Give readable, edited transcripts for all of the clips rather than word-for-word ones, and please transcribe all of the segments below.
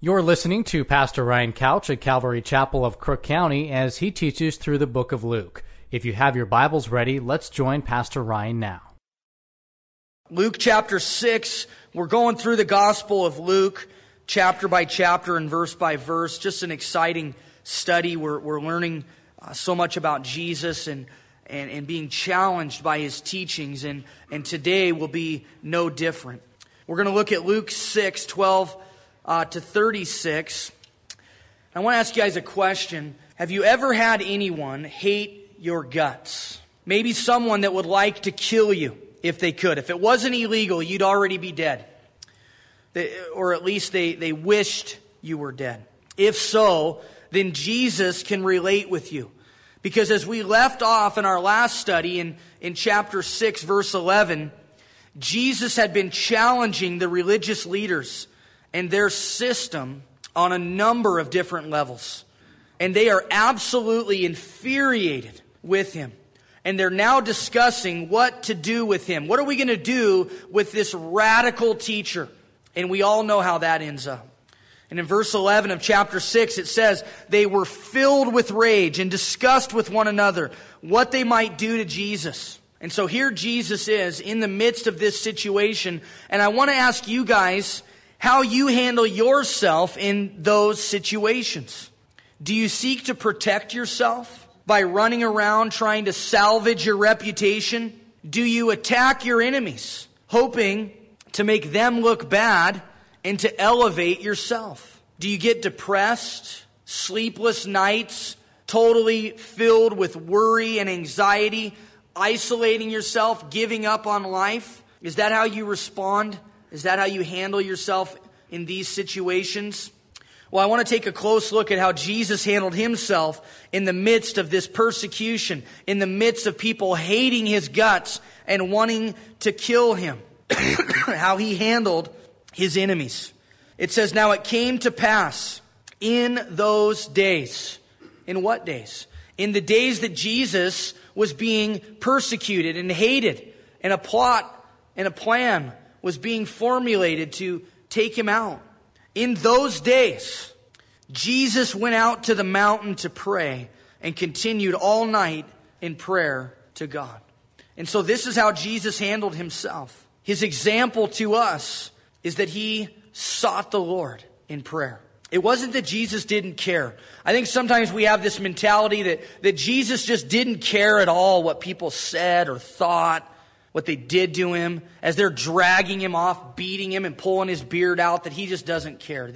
You're listening to Pastor Ryan Couch at Calvary Chapel of Crook County as he teaches through the book of Luke. If you have your Bibles ready, let's join Pastor Ryan now. Luke chapter 6, we're going through the Gospel of Luke chapter by chapter and verse by verse. Just an exciting study. We're learning so much about Jesus and being challenged by his teachings, and today will be no different. We're going to look at Luke 6, 12 to 36. I want to ask you guys a question. Have you ever had anyone hate your guts? Maybe someone that would like to kill you if they could. If it wasn't illegal, you'd already be dead. Or at least they wished you were dead. If so, then Jesus can relate with you. Because as we left off in our last study in chapter 6, verse 11, Jesus had been challenging the religious leaders and their system on a number of different levels. And they are absolutely infuriated with him. And they're now discussing what to do with him. What are we going to do with this radical teacher? And we all know how that ends up. And in verse 11 of chapter 6, it says, they were filled with rage and discussed with one another what they might do to Jesus. And so here Jesus is in the midst of this situation. And I want to ask you guys how you handle yourself in those situations. Do you seek to protect yourself by running around trying to salvage your reputation? Do you attack your enemies, hoping to make them look bad and to elevate yourself? Do you get depressed, sleepless nights, totally filled with worry and anxiety, isolating yourself, giving up on life? Is that how you respond? Is that how you handle yourself in these situations? Well, I want to take a close look at how Jesus handled himself in the midst of this persecution, in the midst of people hating his guts and wanting to kill him, how he handled his enemies. It says, now it came to pass in those days. In what days? In the days that Jesus was being persecuted and hated, and a plot and a plan was being formulated to take him out. In those days, Jesus went out to the mountain to pray and continued all night in prayer to God. And so this is how Jesus handled himself. His example to us is that he sought the Lord in prayer. It wasn't that Jesus didn't care. I think sometimes we have this mentality that Jesus just didn't care at all what people said or thought, what they did to him, as they're dragging him off, beating him and pulling his beard out, that he just doesn't care.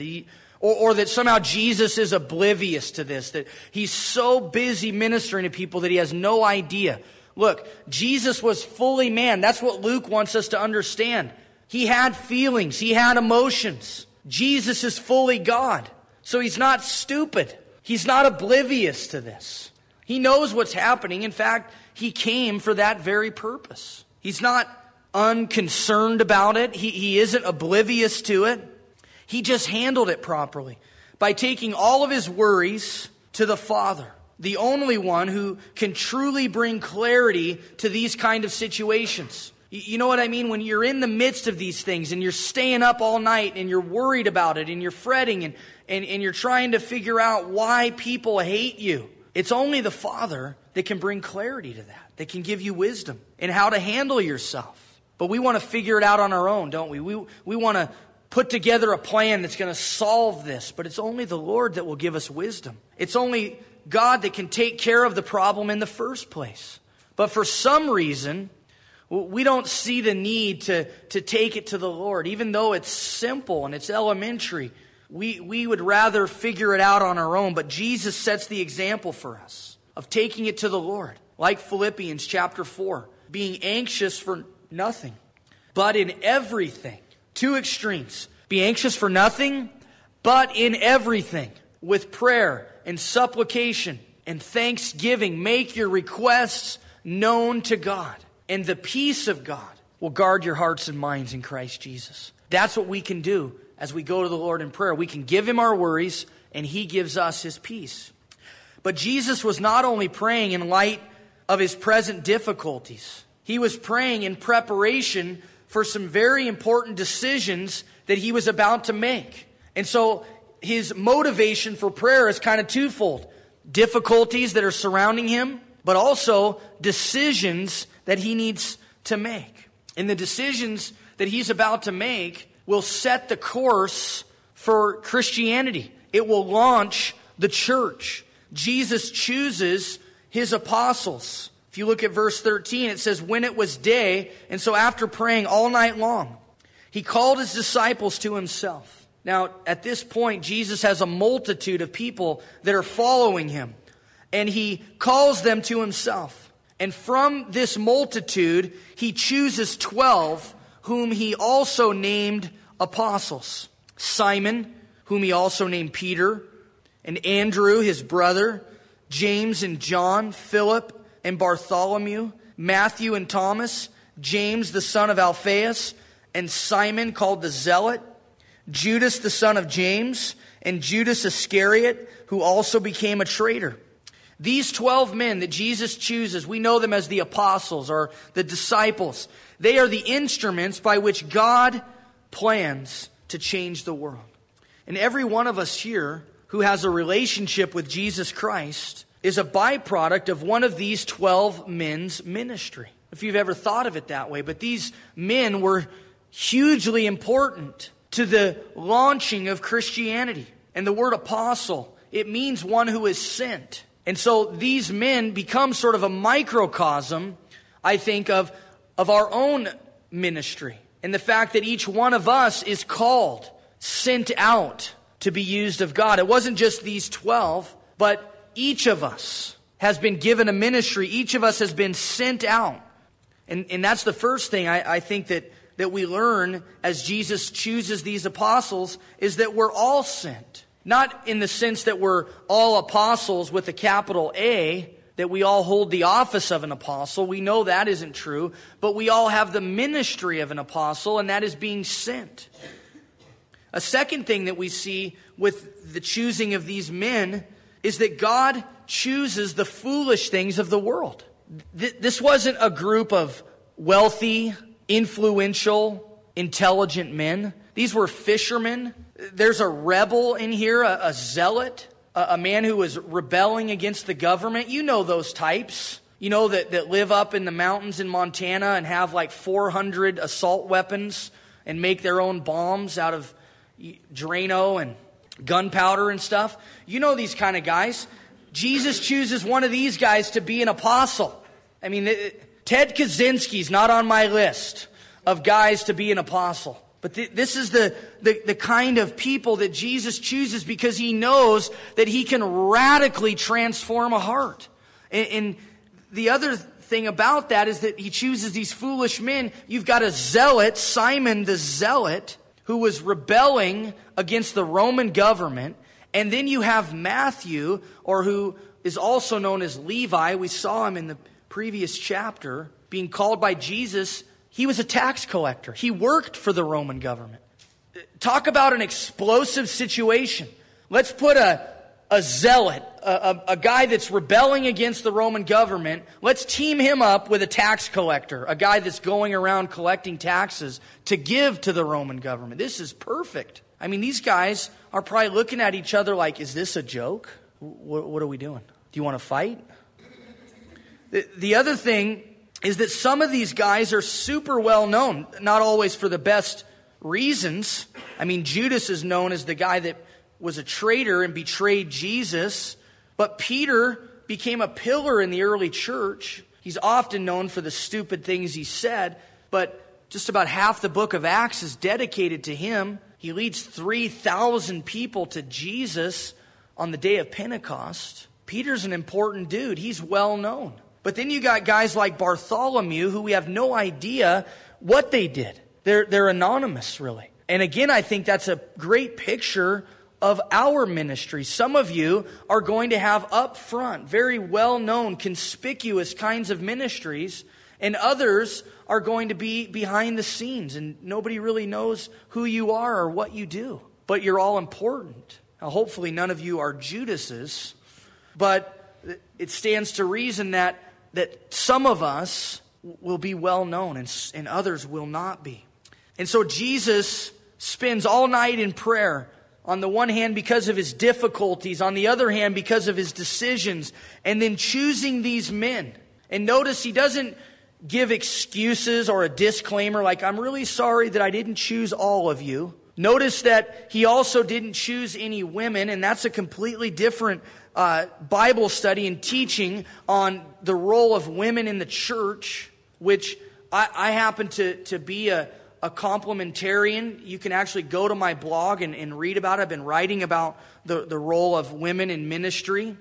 Or that somehow Jesus is oblivious to this, that he's so busy ministering to people that he has no idea. Look, Jesus was fully man. That's what Luke wants us to understand. He had feelings. He had emotions. Jesus is fully God. So he's not stupid. He's not oblivious to this. He knows what's happening. In fact, he came for that very purpose. He's not unconcerned about it. He isn't oblivious to it. He just handled it properly by taking all of his worries to the Father, the only one who can truly bring clarity to these kind of situations. You know what I mean? When you're in the midst of these things and you're staying up all night and you're worried about it and you're fretting and you're trying to figure out why people hate you, it's only the Father that can bring clarity to that. They can give you wisdom in how to handle yourself. But we want to figure it out on our own, don't we? We want to put together a plan that's going to solve this. But it's only the Lord that will give us wisdom. It's only God that can take care of the problem in the first place. But for some reason, we don't see the need to take it to the Lord. Even though it's simple and it's elementary, we would rather figure it out on our own. But Jesus sets the example for us of taking it to the Lord. Like Philippians chapter 4, being anxious for nothing, but in everything. Two extremes. Be anxious for nothing, but in everything. With prayer and supplication and thanksgiving, make your requests known to God. And the peace of God will guard your hearts and minds in Christ Jesus. That's what we can do as we go to the Lord in prayer. We can give him our worries, and he gives us his peace. But Jesus was not only praying in light of his present difficulties. He was praying in preparation for some very important decisions that he was about to make. And so his motivation for prayer is kind of twofold. Difficulties that are surrounding him, but also decisions that he needs to make. And the decisions that he's about to make will set the course for Christianity. It will launch the church. Jesus chooses his apostles. If you look at verse 13, it says, when it was day, and so after praying all night long, he called his disciples to himself. Now, at this point, Jesus has a multitude of people that are following him, and he calls them to himself. And from this multitude, he chooses 12, whom he also named apostles. Simon, whom he also named Peter, and Andrew, his brother, James and John, Philip and Bartholomew, Matthew and Thomas, James the son of Alphaeus, and Simon called the Zealot, Judas the son of James, and Judas Iscariot, who also became a traitor. These 12 men that Jesus chooses, we know them as the apostles or the disciples. They are the instruments by which God plans to change the world. And every one of us here who has a relationship with Jesus Christ is a byproduct of one of these 12 men's ministry. If you've ever thought of it that way, but these men were hugely important to the launching of Christianity. And the word apostle, it means one who is sent. And so these men become sort of a microcosm, I think, of our own ministry. And the fact that each one of us is called, sent out to be used of God. It wasn't just these 12, but each of us has been given a ministry. Each of us has been sent out. And that's the first thing I think that we learn as Jesus chooses these apostles is that we're all sent. Not in the sense that we're all apostles with a capital A, that we all hold the office of an apostle. We know that isn't true. But we all have the ministry of an apostle, and that is being sent. A second thing that we see with the choosing of these men is that God chooses the foolish things of the world. This wasn't a group of wealthy, influential, intelligent men. These were fishermen. There's a rebel in here, a zealot, a man who was rebelling against the government. You know those types, you know, that live up in the mountains in Montana and have like 400 assault weapons and make their own bombs out of Drano and gunpowder and stuff. You know these kind of guys. Jesus chooses one of these guys to be an apostle. I mean, Ted Kaczynski's not on my list of guys to be an apostle. But this is the kind of people that Jesus chooses because he knows that he can radically transform a heart. And the other thing about that is that he chooses these foolish men. You've got a zealot, Simon the Zealot, who was rebelling against the Roman government. And then you have Matthew, or who is also known as Levi. We saw him in the previous chapter being called by Jesus. He was a tax collector. He worked for the Roman government. Talk about an explosive situation. Let's put a zealot, a guy that's rebelling against the Roman government, let's team him up with a tax collector, a guy that's going around collecting taxes to give to the Roman government. This is perfect. I mean, these guys are probably looking at each other like, is this a joke? What are we doing? Do you want to fight? The other thing is that some of these guys are super well known, not always for the best reasons. I mean, Judas is known as the guy that was a traitor and betrayed Jesus. But Peter became a pillar in the early church. He's often known for the stupid things he said, but just about half the book of Acts is dedicated to him. He leads 3,000 people to Jesus on the day of Pentecost. Peter's an important dude. He's well known. But then you got guys like Bartholomew, who we have no idea what they did. They're anonymous, really. And again, I think that's a great picture of our ministry. Some of you are going to have up front, very well-known, conspicuous kinds of ministries, and others are going to be behind the scenes, and nobody really knows who you are or what you do, but you're all important. Now, hopefully none of you are Judases, but it stands to reason that some of us will be well-known and others will not be. And so Jesus spends all night in prayer On the one hand, because of his difficulties. On the other hand, because of his decisions. And then choosing these men. And notice he doesn't give excuses or a disclaimer like, I'm really sorry that I didn't choose all of you. Notice that he also didn't choose any women, and that's a completely different Bible study and teaching on the role of women in the church, which I happen to be a complementarian. You can actually go to my blog and read about it. I've been writing about the role of women in ministry.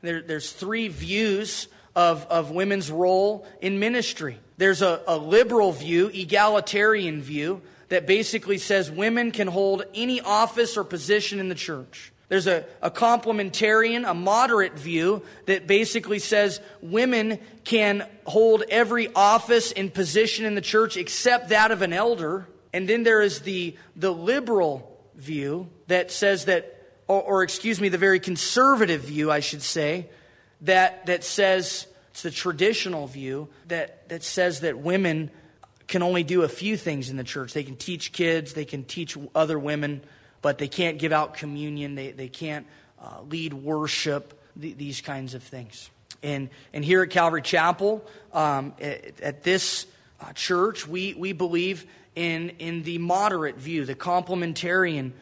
There's three views of women's role in ministry. There's a liberal view, egalitarian view, that basically says women can hold any office or position in the church. There's a complementarian, a moderate view that basically says women can hold every office and position in the church except that of an elder. And then there is the liberal view that says that, or the very conservative view, I should say, that says, it's the traditional view, that says that women can only do a few things in the church. They can teach kids, they can teach other women, but they can't give out communion, they can't lead worship, these kinds of things. And here at Calvary Chapel, at this church, we believe in the moderate view, the complementarian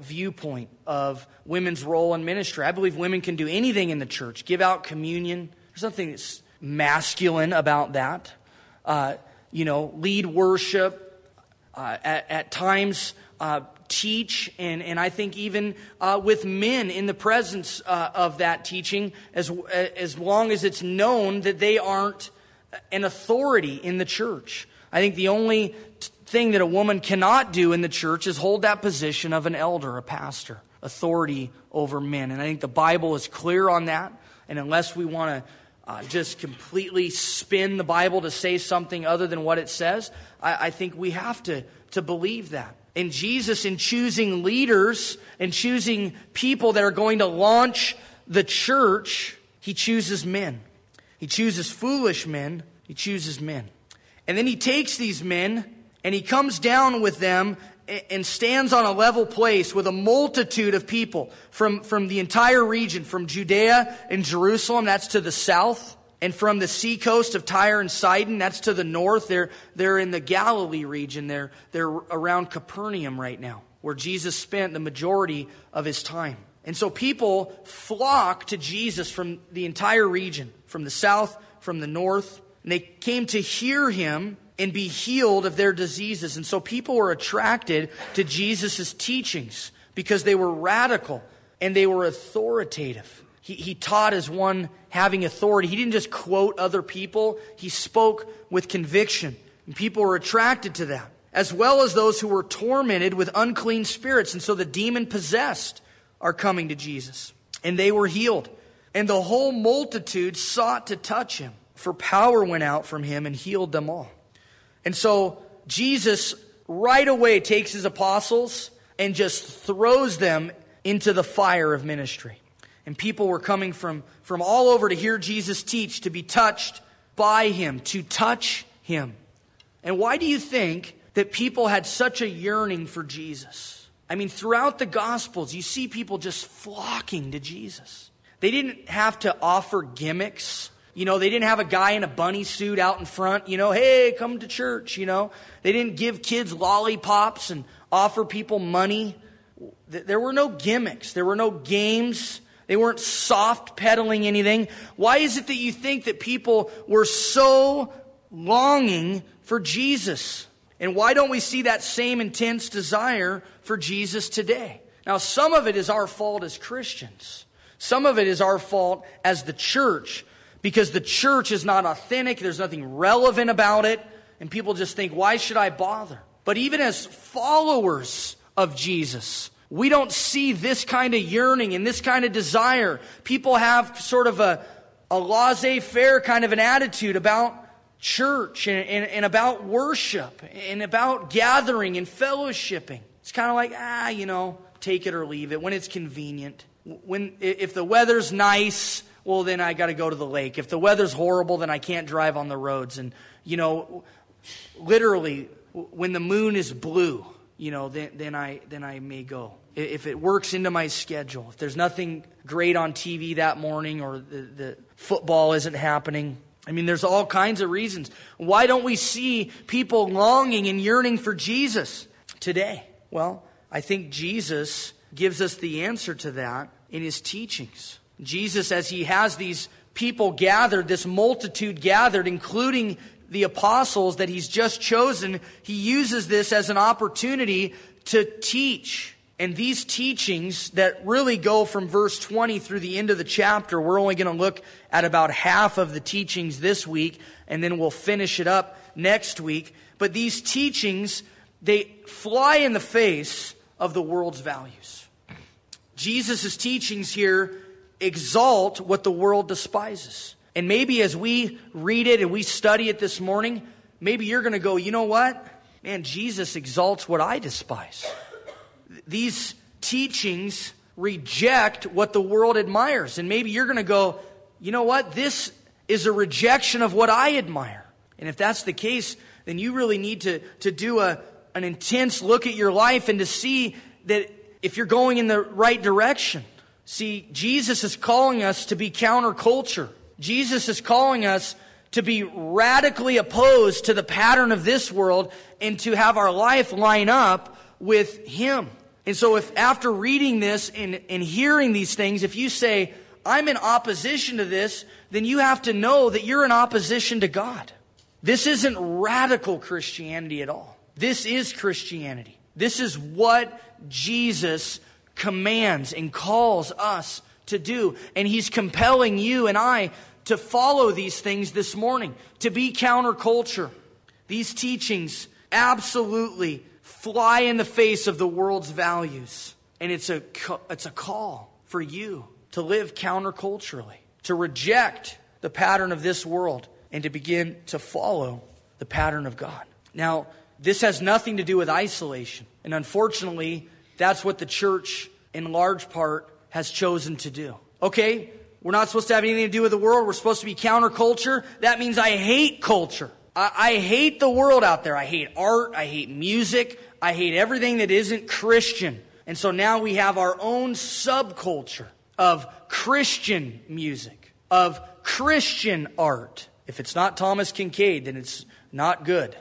viewpoint of women's role in ministry. I believe women can do anything in the church, give out communion. There's nothing that's masculine about that. Lead worship, at times teach, and I think even with men in the presence of that teaching, as long as it's known that they aren't an authority in the church. I think the only thing that a woman cannot do in the church is hold that position of an elder, a pastor, authority over men. And I think the Bible is clear on that, and unless we want to just completely spin the Bible to say something other than what it says, I think we have to believe that. And Jesus, in choosing leaders and choosing people that are going to launch the church, he chooses men. He chooses foolish men. He chooses men. And then he takes these men and he comes down with them and stands on a level place with a multitude of people from the entire region, from Judea and Jerusalem, that's to the south, and from the seacoast of Tyre and Sidon, that's to the north. They're in the Galilee region. They're around Capernaum right now, where Jesus spent the majority of his time. And so people flock to Jesus from the entire region, from the south, from the north, and they came to hear him and be healed of their diseases. And so people were attracted to Jesus' teachings because they were radical and they were authoritative. He taught as one having authority. He didn't just quote other people. He spoke with conviction. And people were attracted to that, as well as those who were tormented with unclean spirits. And so the demon-possessed are coming to Jesus. And they were healed. And the whole multitude sought to touch him, for power went out from him and healed them all. And so Jesus right away takes his apostles and just throws them into the fire of ministry. And people were coming from all over to hear Jesus teach, to be touched by him, to touch him. And why do you think that people had such a yearning for Jesus? I mean, throughout the Gospels, you see people just flocking to Jesus. They didn't have to offer gimmicks. They didn't have a guy in a bunny suit out in front, hey, come to church, They didn't give kids lollipops and offer people money. There were no gimmicks. There were no games. They weren't soft peddling anything. Why is it that you think that people were so longing for Jesus? And why don't we see that same intense desire for Jesus today? Now, some of it is our fault as Christians. Some of it is our fault as the church, because the church is not authentic, there's nothing relevant about it, and people just think, why should I bother? But even as followers of Jesus, we don't see this kind of yearning and this kind of desire. People have sort of a laissez-faire kind of an attitude about church and about worship and about gathering and fellowshipping. It's kind of like, take it or leave it when it's convenient. If the weather's nice, well, then I got to go to the lake. If the weather's horrible, then I can't drive on the roads. And, literally, when the moon is blue, then I may go. if it works into my schedule, if there's nothing great on TV that morning or the football isn't happening. I mean, there's all kinds of reasons. Why don't we see people longing and yearning for Jesus today? Well, I think Jesus gives us the answer to that in his teachings. Jesus, as he has these people gathered, this multitude gathered, including the apostles that he's just chosen, he uses this as an opportunity to teach. And these teachings that really go from verse 20 through the end of the chapter, we're only going to look at about half of the teachings this week, and then we'll finish it up next week. But these teachings, they fly in the face of the world's values. Jesus' teachings here exalt what the world despises. And maybe as we read it and we study it this morning, maybe you're going to go, you know what? Man, Jesus exalts what I despise. These teachings reject what the world admires. And maybe you're going to go, you know what? This is a rejection of what I admire. And if that's the case, then you really need to do an intense look at your life and to see that if you're going in the right direction. See, Jesus is calling us to be counterculture. Jesus is calling us to be radically opposed to the pattern of this world and to have our life line up with him. And so if after reading this and hearing these things, if you say, I'm in opposition to this, then you have to know that you're in opposition to God. This isn't radical Christianity at all. This is Christianity. This is what Jesus commands and calls us to do. And he's compelling you and I to follow these things this morning, to be counterculture. These teachings absolutely fly in the face of the world's values. And it's a call for you to live counterculturally, to reject the pattern of this world and to begin to follow the pattern of God. Now, this has nothing to do with isolation. And unfortunately, that's what the church in large part has chosen to do. Okay, we're not supposed to have anything to do with the world. We're supposed to be counterculture. That means I hate culture. I hate the world out there. I hate art. I hate music. I hate everything that isn't Christian. And so now we have our own subculture of Christian music, of Christian art. If it's not Thomas Kinkade, then it's not good.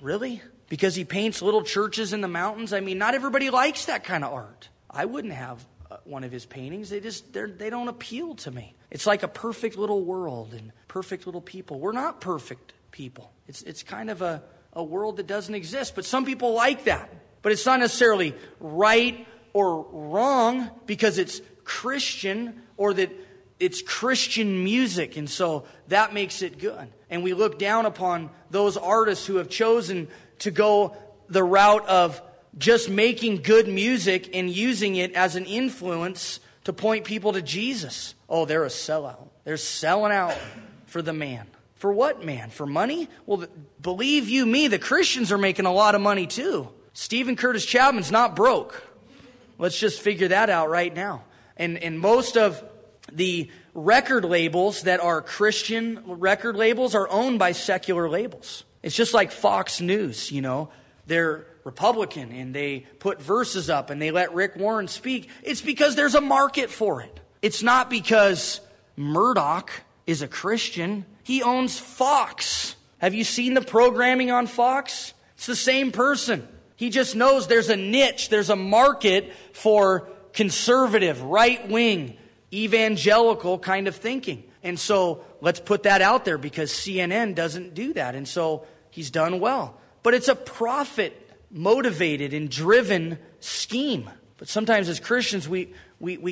Really? Because he paints little churches in the mountains? I mean, not everybody likes that kind of art. I wouldn't have one of his paintings. They don't appeal to me. It's like a perfect little world and perfect little people. We're not perfect people. It's kind of a world that doesn't exist. But some people like that. But it's not necessarily right or wrong because it's Christian or that it's Christian music. And so that makes it good. And we look down upon those artists who have chosen to go the route of just making good music and using it as an influence to point people to Jesus. Oh, they're a sellout. They're selling out for the man. For what, man? For money? Well, believe you me, the Christians are making a lot of money too. Stephen Curtis Chapman's not broke. Let's just figure that out right now. And most of the record labels that are Christian record labels are owned by secular labels. It's just like Fox News, you know. They're Republican and they put verses up and they let Rick Warren speak. It's because there's a market for it. It's not because Murdoch is a Christian. He owns Fox. Have you seen the programming on Fox? It's the same person. He just knows there's a niche, there's a market for conservative, right-wing, evangelical kind of thinking. And so let's put that out there because CNN doesn't do that. And so he's done well. But it's a profit-motivated and driven scheme. But sometimes as Christians, we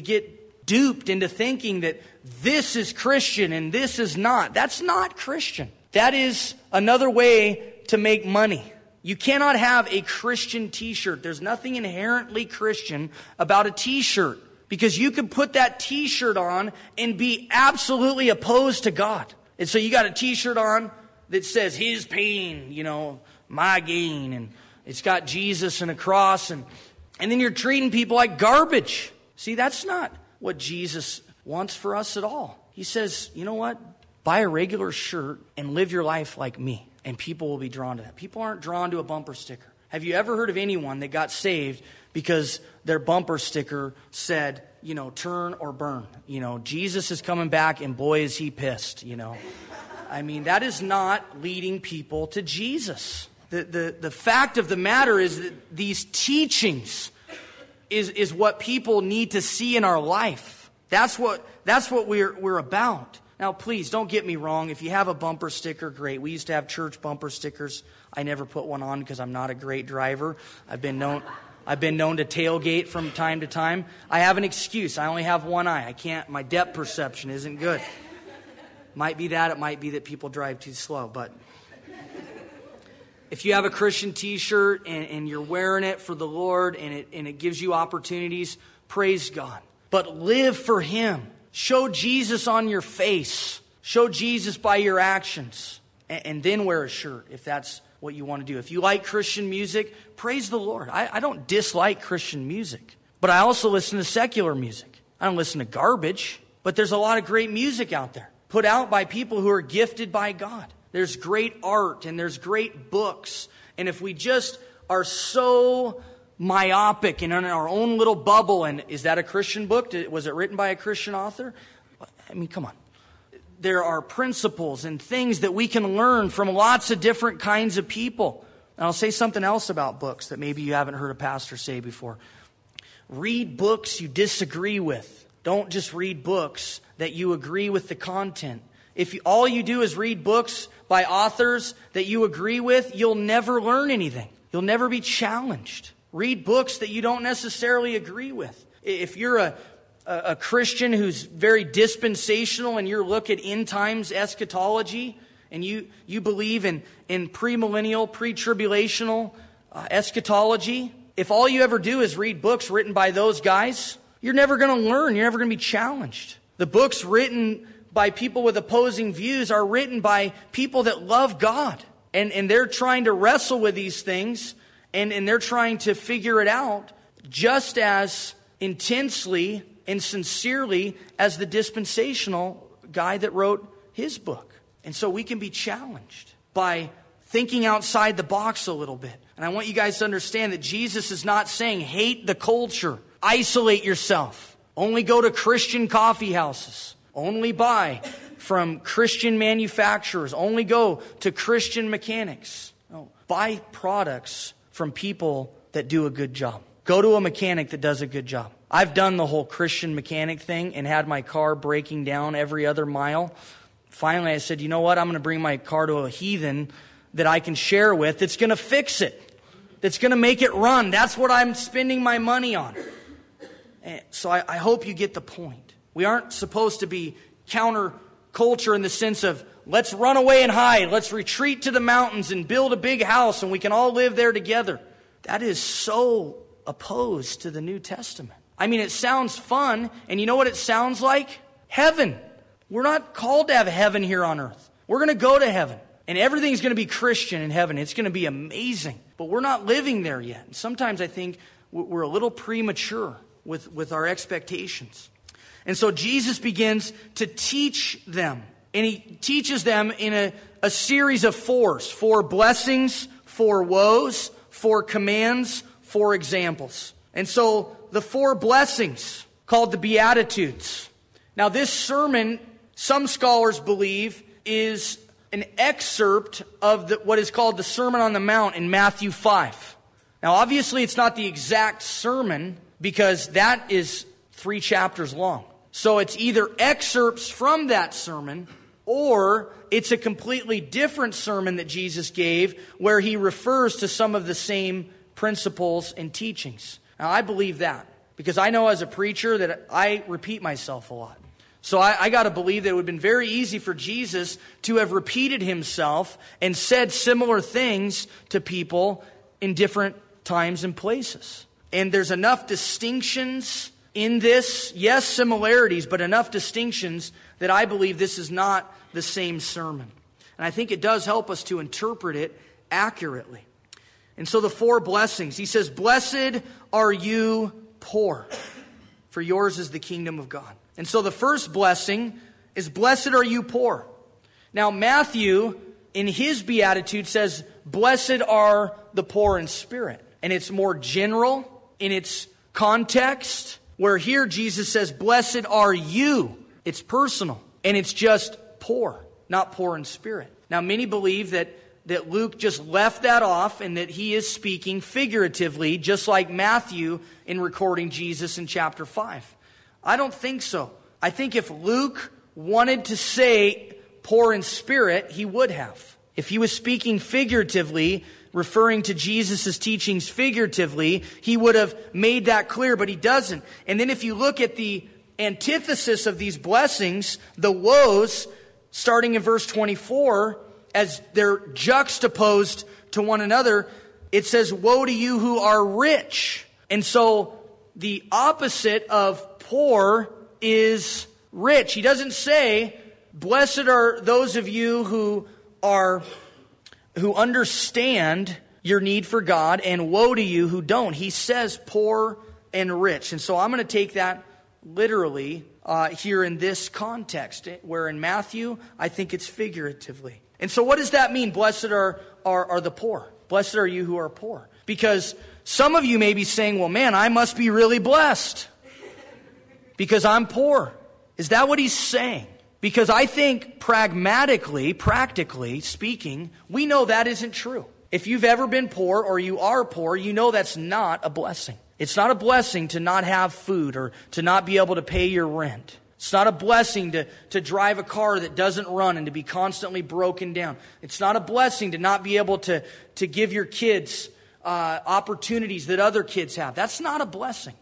get duped into thinking that this is Christian and this is not. That's not Christian. That is another way to make money. You cannot have a Christian t-shirt. There's nothing inherently Christian about a t-shirt because you can put that t-shirt on and be absolutely opposed to God. And so you got a t-shirt on that says his pain, you know, my gain, and it's got Jesus and a cross, and then you're treating people like garbage. See, that's not what Jesus wants for us at all. He says, you know what? Buy a regular shirt and live your life like me. And people will be drawn to that. People aren't drawn to a bumper sticker. Have you ever heard of anyone that got saved because their bumper sticker said, you know, turn or burn? You know, Jesus is coming back and boy is he pissed, you know. I mean, that is not leading people to Jesus. The fact of the matter is that these teachings is what people need to see in our life. That's what we're about. Now, please don't get me wrong. If you have a bumper sticker, great. We used to have church bumper stickers. I never put one on because I'm not a great driver. I've been known to tailgate from time to time. I have an excuse. I only have one eye. I can't. My depth perception isn't good. Might be that. It might be that people drive too slow. But if you have a Christian T-shirt and you're wearing it for the Lord and it gives you opportunities, praise God. But live for Him. Show Jesus on your face. Show Jesus by your actions. And then wear a shirt if that's what you want to do. If you like Christian music, praise the Lord. I don't dislike Christian music. But I also listen to secular music. I don't listen to garbage. But there's a lot of great music out there, put out by people who are gifted by God. There's great art and there's great books. And if we just are so myopic and in our own little bubble, and is that a Christian book? Was it written by a Christian author? I mean, come on. There are principles and things that we can learn from lots of different kinds of people. And I'll say something else about books that maybe you haven't heard a pastor say before. Read books you disagree with. Don't just read books that you agree with the content. If all you do is read books by authors that you agree with, you'll never learn anything. You'll never be challenged. Read books that you don't necessarily agree with. If you're a Christian who's very dispensational and you look at end times eschatology and you believe in premillennial, pre-tribulational eschatology, if all you ever do is read books written by those guys, you're never going to learn. You're never going to be challenged. The books written by people with opposing views are written by people that love God. And they're trying to wrestle with these things. And they're trying to figure it out just as intensely and sincerely as the dispensational guy that wrote his book. And so we can be challenged by thinking outside the box a little bit. And I want you guys to understand that Jesus is not saying hate the culture, isolate yourself, only go to Christian coffee houses, only buy from Christian manufacturers, only go to Christian mechanics. No, buy products from people that do a good job. Go to a mechanic that does a good job. I've done the whole Christian mechanic thing and had my car breaking down every other mile. Finally, I said, you know what? I'm going to bring my car to a heathen that I can share with that's going to fix it, that's going to make it run. That's what I'm spending my money on. And so I hope you get the point. We aren't supposed to be counterculture in the sense of, let's run away and hide. Let's retreat to the mountains and build a big house and we can all live there together. That is so opposed to the New Testament. I mean, it sounds fun. And you know what it sounds like? Heaven. We're not called to have heaven here on earth. We're going to go to heaven. And everything's going to be Christian in heaven. It's going to be amazing. But we're not living there yet. And sometimes I think we're a little premature with our expectations. And so Jesus begins to teach them. And he teaches them in a series of fours. Four blessings, four woes, four commands, four examples. And so the four blessings called the Beatitudes. Now this sermon, some scholars believe, is an excerpt of what is called the Sermon on the Mount in Matthew 5. Now obviously it's not the exact sermon because that is 3 chapters long. So it's either excerpts from that sermon or it's a completely different sermon that Jesus gave where he refers to some of the same principles and teachings. Now, I believe that because I know as a preacher that I repeat myself a lot. So I got to believe that it would have been very easy for Jesus to have repeated himself and said similar things to people in different times and places. And there's enough distinctions in this, yes, similarities, but enough distinctions that I believe this is not the same sermon. And I think it does help us to interpret it accurately. And so the four blessings. He says, blessed are you poor, for yours is the kingdom of God. And so the first blessing is, blessed are you poor. Now Matthew, in his beatitude says, blessed are the poor in spirit. And it's more general in its context, where here Jesus says, blessed are you. It's personal. And it's just poor, not poor in spirit. Now, many believe that Luke just left that off and that he is speaking figuratively, just like Matthew in recording Jesus in chapter 5. I don't think so. I think if Luke wanted to say poor in spirit, he would have. If he was speaking figuratively, referring to Jesus' teachings figuratively, he would have made that clear, but he doesn't. And then if you look at the antithesis of these blessings, the woes, starting in verse 24, as they're juxtaposed to one another, it says, woe to you who are rich. And so the opposite of poor is rich. He doesn't say, blessed are those of you who understand your need for God, and woe to you who don't. He says poor and rich. And so I'm going to take that literally here in this context, where in Matthew, I think it's figuratively. And so what does that mean? Blessed are the poor. Blessed are you who are poor. Because some of you may be saying, well, man, I must be really blessed because I'm poor. Is that what he's saying? Because I think pragmatically, practically speaking, we know that isn't true. If you've ever been poor or you are poor, you know that's not a blessing. It's not a blessing to not have food or to not be able to pay your rent. It's not a blessing to drive a car that doesn't run and to be constantly broken down. It's not a blessing to not be able to give your kids opportunities that other kids have. That's not a blessing.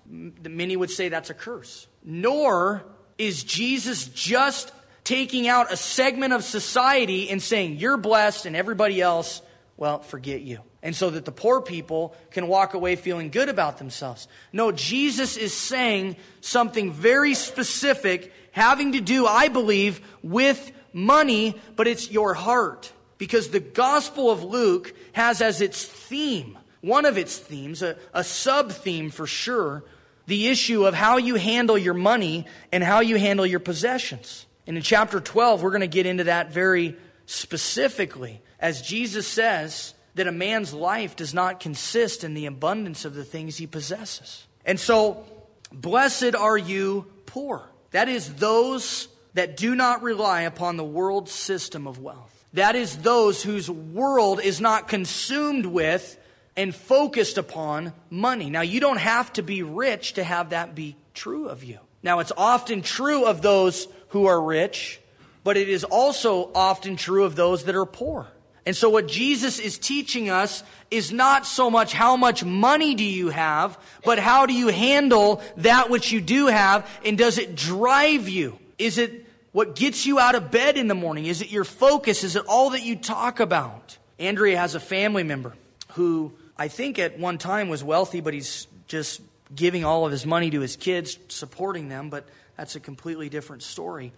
Many would say that's a curse. Nor is Jesus just taking out a segment of society and saying, you're blessed and everybody else, well, forget you. And so that the poor people can walk away feeling good about themselves. No, Jesus is saying something very specific having to do, I believe, with money, but it's your heart. Because the Gospel of Luke has as its theme, one of its themes, a sub-theme for sure, the issue of how you handle your money and how you handle your possessions. And in chapter 12, we're going to get into that very specifically, as Jesus says that a man's life does not consist in the abundance of the things he possesses. And so, blessed are you poor. That is those that do not rely upon the world's system of wealth. That is those whose world is not consumed with and focused upon money. Now, you don't have to be rich to have that be true of you. Now, it's often true of those who are rich, but it is also often true of those that are poor. And so what Jesus is teaching us is not so much how much money do you have, but how do you handle that which you do have, and does it drive you? Is it what gets you out of bed in the morning? Is it your focus? Is it all that you talk about? Andrea has a family member who I think at one time was wealthy, but he's just giving all of his money to his kids, supporting them, but that's a completely different story.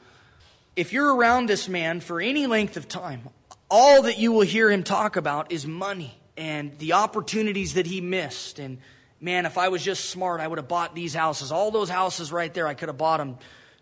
If you're around this man for any length of time, all that you will hear him talk about is money and the opportunities that he missed. And man, if I was just smart, I would have bought these houses. All those houses right there, I could have bought them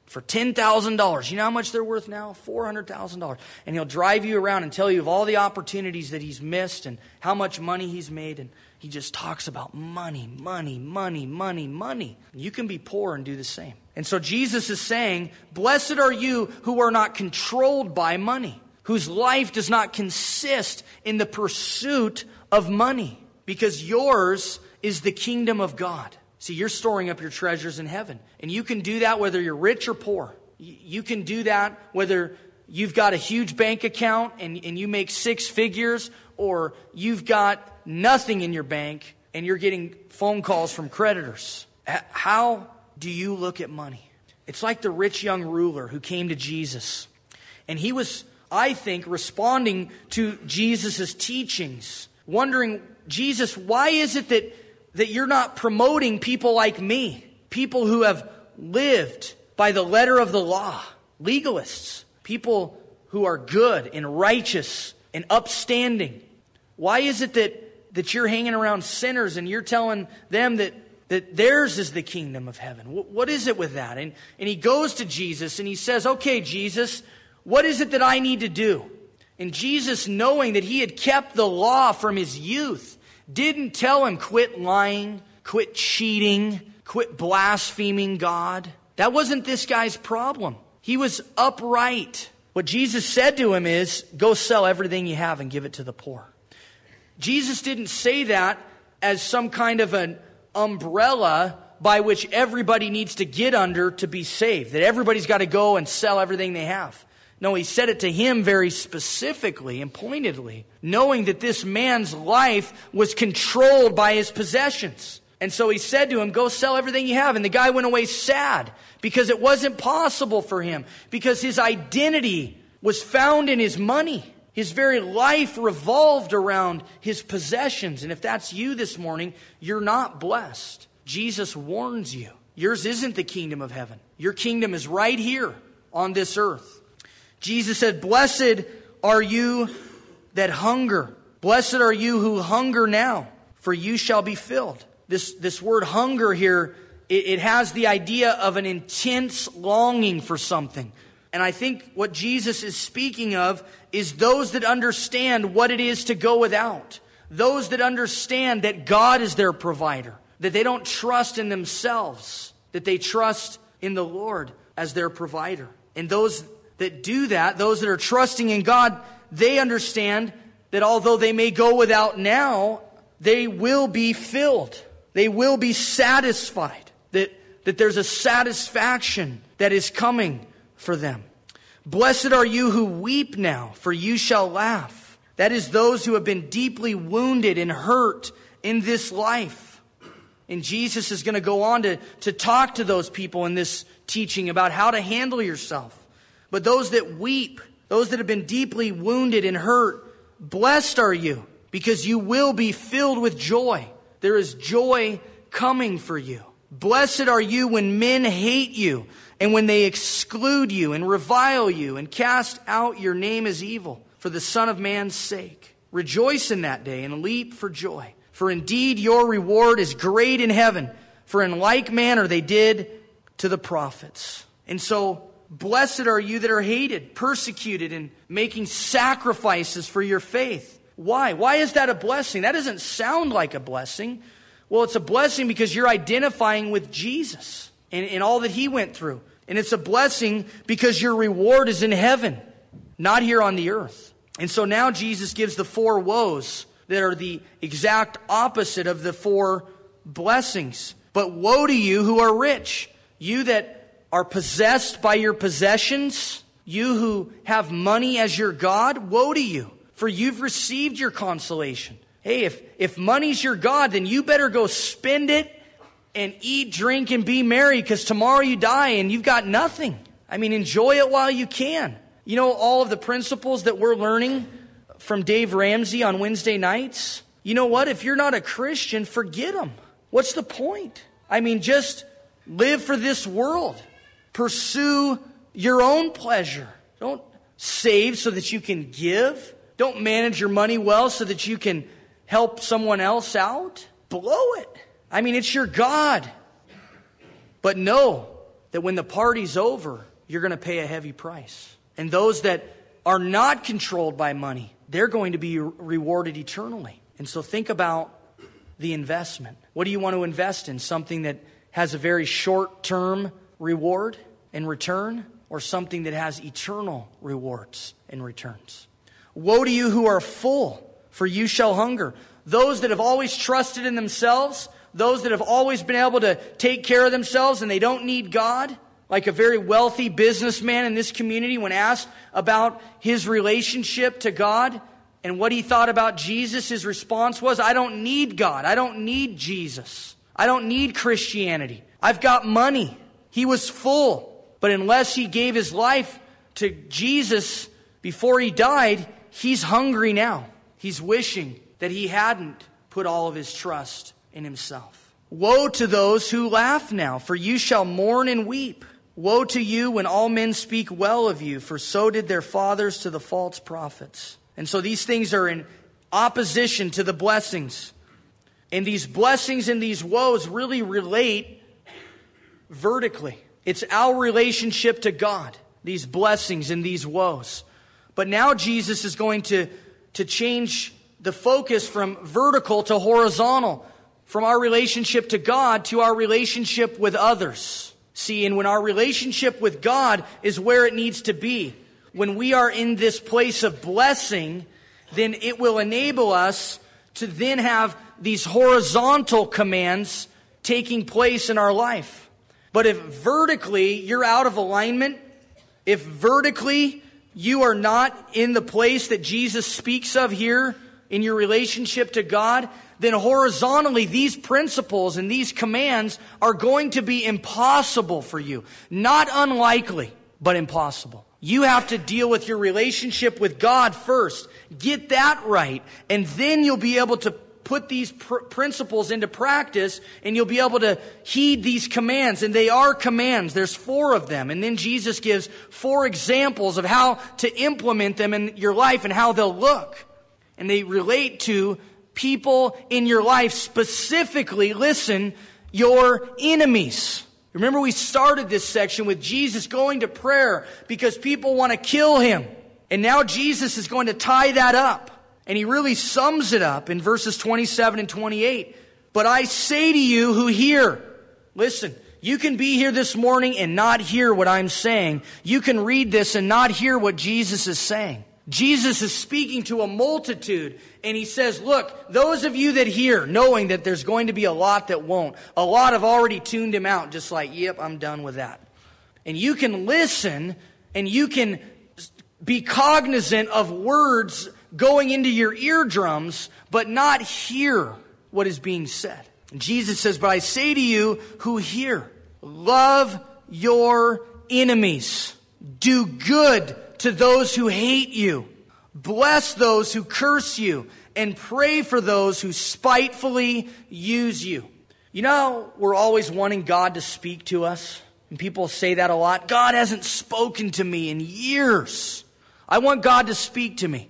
for $10,000. You know how much they're worth now? $400,000. And he'll drive you around and tell you of all the opportunities that he's missed and how much money he's made. And he just talks about money, money, money, money, money. You can be poor and do the same. And so Jesus is saying, blessed are you who are not controlled by money, whose life does not consist in the pursuit of money, because yours is the kingdom of God. See, you're storing up your treasures in heaven, and you can do that whether you're rich or poor. You can do that whether you've got a huge bank account and you make six figures, or you've got nothing in your bank and you're getting phone calls from creditors. How do you look at money? It's like the rich young ruler who came to Jesus, and he was, I think, responding to Jesus' teachings, wondering, Jesus, why is it that you're not promoting people like me, people who have lived by the letter of the law, legalists, people who are good and righteous and upstanding? Why is it that you're hanging around sinners and you're telling them that theirs is the kingdom of heaven? What is it with that? And he goes to Jesus and he says, okay, Jesus, what is it that I need to do? And Jesus, knowing that he had kept the law from his youth, didn't tell him quit lying, quit cheating, quit blaspheming God. That wasn't this guy's problem. He was upright. What Jesus said to him is, go sell everything you have and give it to the poor. Jesus didn't say that as some kind of an umbrella by which everybody needs to get under to be saved, that everybody's got to go and sell everything they have. No, he said it to him very specifically and pointedly, knowing that this man's life was controlled by his possessions. And so he said to him, go sell everything you have. And the guy went away sad because it wasn't possible for him, because his identity was found in his money. His very life revolved around his possessions. And if that's you this morning, you're not blessed. Jesus warns you. Yours isn't the kingdom of heaven. Your kingdom is right here on this earth. Jesus said, blessed are you that hunger. Blessed are you who hunger now, for you shall be filled. This word hunger here, it has the idea of an intense longing for something. And I think what Jesus is speaking of is those that understand what it is to go without. Those that understand that God is their provider. That they don't trust in themselves. That they trust in the Lord as their provider. And those that do that, those that are trusting in God, they understand that although they may go without now, they will be filled. They will be satisfied. That there's a satisfaction that is coming for them. Blessed are you who weep now, for you shall laugh. That is those who have been deeply wounded and hurt in this life. And Jesus is going to go on to talk to those people in this teaching about how to handle yourself. But those that weep, those that have been deeply wounded and hurt, blessed are you, because you will be filled with joy. There is joy coming for you. Blessed are you when men hate you, and when they exclude you and revile you and cast out your name as evil for the Son of Man's sake. Rejoice in that day and leap for joy. For indeed your reward is great in heaven, for in like manner they did to the prophets. And so, blessed are you that are hated, persecuted, and making sacrifices for your faith. Why? Why is that a blessing? That doesn't sound like a blessing. Well, it's a blessing because you're identifying with Jesus and all that he went through. And it's a blessing because your reward is in heaven, not here on the earth. And so now Jesus gives the four woes that are the exact opposite of the four blessings. But woe to you who are rich, you that are possessed by your possessions, you who have money as your God, woe to you, for you've received your consolation. Hey, if money's your God, then you better go spend it and eat, drink, and be merry, because tomorrow you die and you've got nothing. I mean, enjoy it while you can. You know, all of the principles that we're learning from Dave Ramsey on Wednesday nights, you know what? If you're not a Christian, forget them. What's the point? I mean, just live for this world. Pursue your own pleasure. Don't save so that you can give. Don't manage your money well so that you can help someone else out. Blow it. I mean, it's your God. But know that when the party's over, you're going to pay a heavy price. And those that are not controlled by money, they're going to be rewarded eternally. And so think about the investment. What do you want to invest in? Something that has a very short-term reward and return, or something that has eternal rewards and returns? Woe to you who are full, for you shall hunger. Those that have always trusted in themselves, those that have always been able to take care of themselves and they don't need God, like a very wealthy businessman in this community when asked about his relationship to God and what he thought about Jesus, his response was, I don't need God. I don't need Jesus. I don't need Christianity. I've got money. He was full, but unless he gave his life to Jesus before he died, he's hungry now. He's wishing that he hadn't put all of his trust in himself. Woe to those who laugh now, for you shall mourn and weep. Woe to you when all men speak well of you, for so did their fathers to the false prophets. And so these things are in opposition to the blessings. And these blessings and these woes really relate vertically. It's our relationship to God, these blessings and these woes. But now Jesus is going to change the focus from vertical to horizontal, from our relationship to God to our relationship with others. See, and when our relationship with God is where it needs to be, when we are in this place of blessing, then it will enable us to then have these horizontal commands taking place in our life. But if vertically you're out of alignment, if vertically you are not in the place that Jesus speaks of here in your relationship to God, then horizontally these principles and these commands are going to be impossible for you. Not unlikely, but impossible. You have to deal with your relationship with God first. Get that right, and then you'll be able to put these principles into practice, and you'll be able to heed these commands. And they are commands. There's 4 of them. And then Jesus gives 4 examples of how to implement them in your life and how they'll look. And they relate to people in your life, specifically, listen, your enemies. Remember, we started this section with Jesus going to prayer because people want to kill him. And now Jesus is going to tie that up. And he really sums it up in verses 27 and 28. But I say to you who hear, listen, you can be here this morning and not hear what I'm saying. You can read this and not hear what Jesus is saying. Jesus is speaking to a multitude, and he says, look, those of you that hear, knowing that there's going to be a lot that won't, a lot have already tuned him out, just like, yep, I'm done with that. And you can listen, and you can be cognizant of words going into your eardrums, but not hear what is being said. And Jesus says, but I say to you who hear, love your enemies, do good to those who hate you, bless those who curse you, and pray for those who spitefully use you. You know, we're always wanting God to speak to us. And people say that a lot. God hasn't spoken to me in years. I want God to speak to me.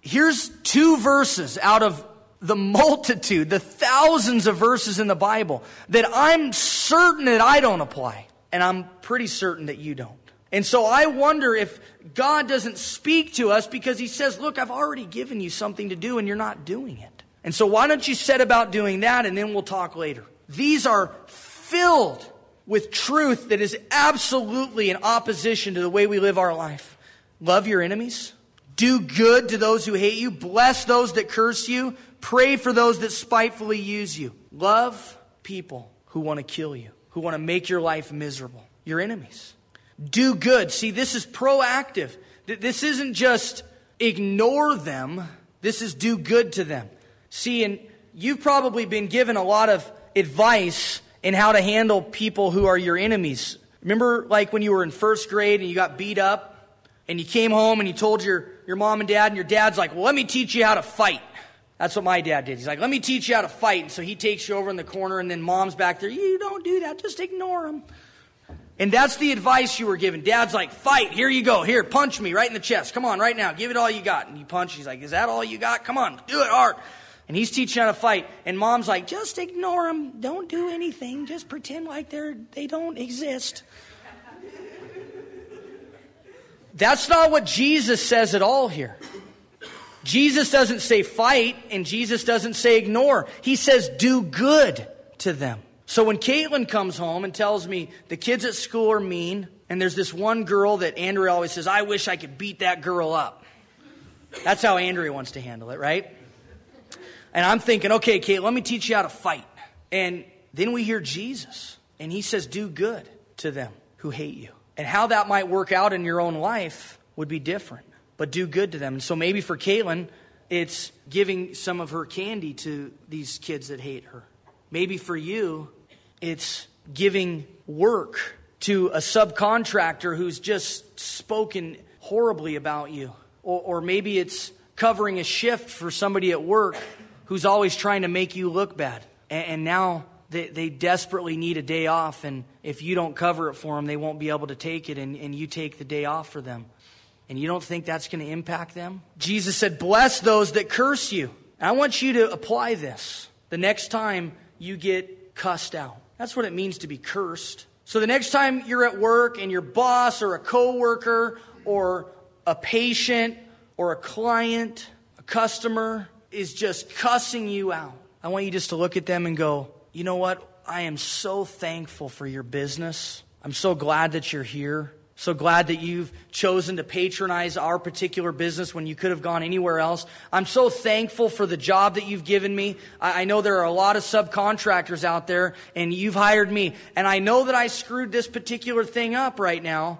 Here's 2 verses out of the multitude, the thousands of verses in the Bible, that I'm certain that I don't apply. And I'm pretty certain that you don't. And so I wonder if God doesn't speak to us because he says, look, I've already given you something to do and you're not doing it. And so why don't you set about doing that, and then we'll talk later. These are filled with truth that is absolutely in opposition to the way we live our life. Love your enemies. Do good to those who hate you. Bless those that curse you. Pray for those that spitefully use you. Love people who want to kill you, who want to make your life miserable. Your enemies. Do good. See, this is proactive. This isn't just ignore them. This is do good to them. See, and you've probably been given a lot of advice in how to handle people who are your enemies. Remember, like when you were in first grade and you got beat up and you came home and you told your mom and dad, and your dad's like, well, let me teach you how to fight. That's what my dad did. He's like, let me teach you how to fight. And so he takes you over in the corner, and then mom's back there. You don't do that. Just ignore him. And that's the advice you were given. Dad's like, fight, here you go. Here, punch me right in the chest. Come on, right now. Give it all you got. And you punch. He's like, is that all you got? Come on, do it hard. And he's teaching how to fight. And mom's like, just ignore them. Don't do anything. Just pretend like they don't exist. That's not what Jesus says at all here. Jesus doesn't say fight, and Jesus doesn't say ignore. He says do good to them. So when Caitlin comes home and tells me the kids at school are mean, and there's this one girl that Andrea always says, I wish I could beat that girl up. That's how Andrea wants to handle it, right? And I'm thinking, okay, Kate, let me teach you how to fight. And then we hear Jesus, and he says, do good to them who hate you. And how that might work out in your own life would be different, but do good to them. And so maybe for Caitlin, it's giving some of her candy to these kids that hate her. Maybe for you, it's giving work to a subcontractor who's just spoken horribly about you. Or maybe it's covering a shift for somebody at work who's always trying to make you look bad. And now they desperately need a day off. And if you don't cover it for them, they won't be able to take it. And you take the day off for them. And you don't think that's going to impact them? Jesus said, bless those that curse you. And I want you to apply this the next time you get cussed out. That's what it means to be cursed. So the next time you're at work and your boss or a coworker or a patient or a client, a customer is just cussing you out, I want you just to look at them and go, you know what? I am so thankful for your business. I'm so glad that you're here. So glad that you've chosen to patronize our particular business when you could have gone anywhere else. I'm so thankful for the job that you've given me. I know there are a lot of subcontractors out there, and you've hired me. And I know that I screwed this particular thing up right now,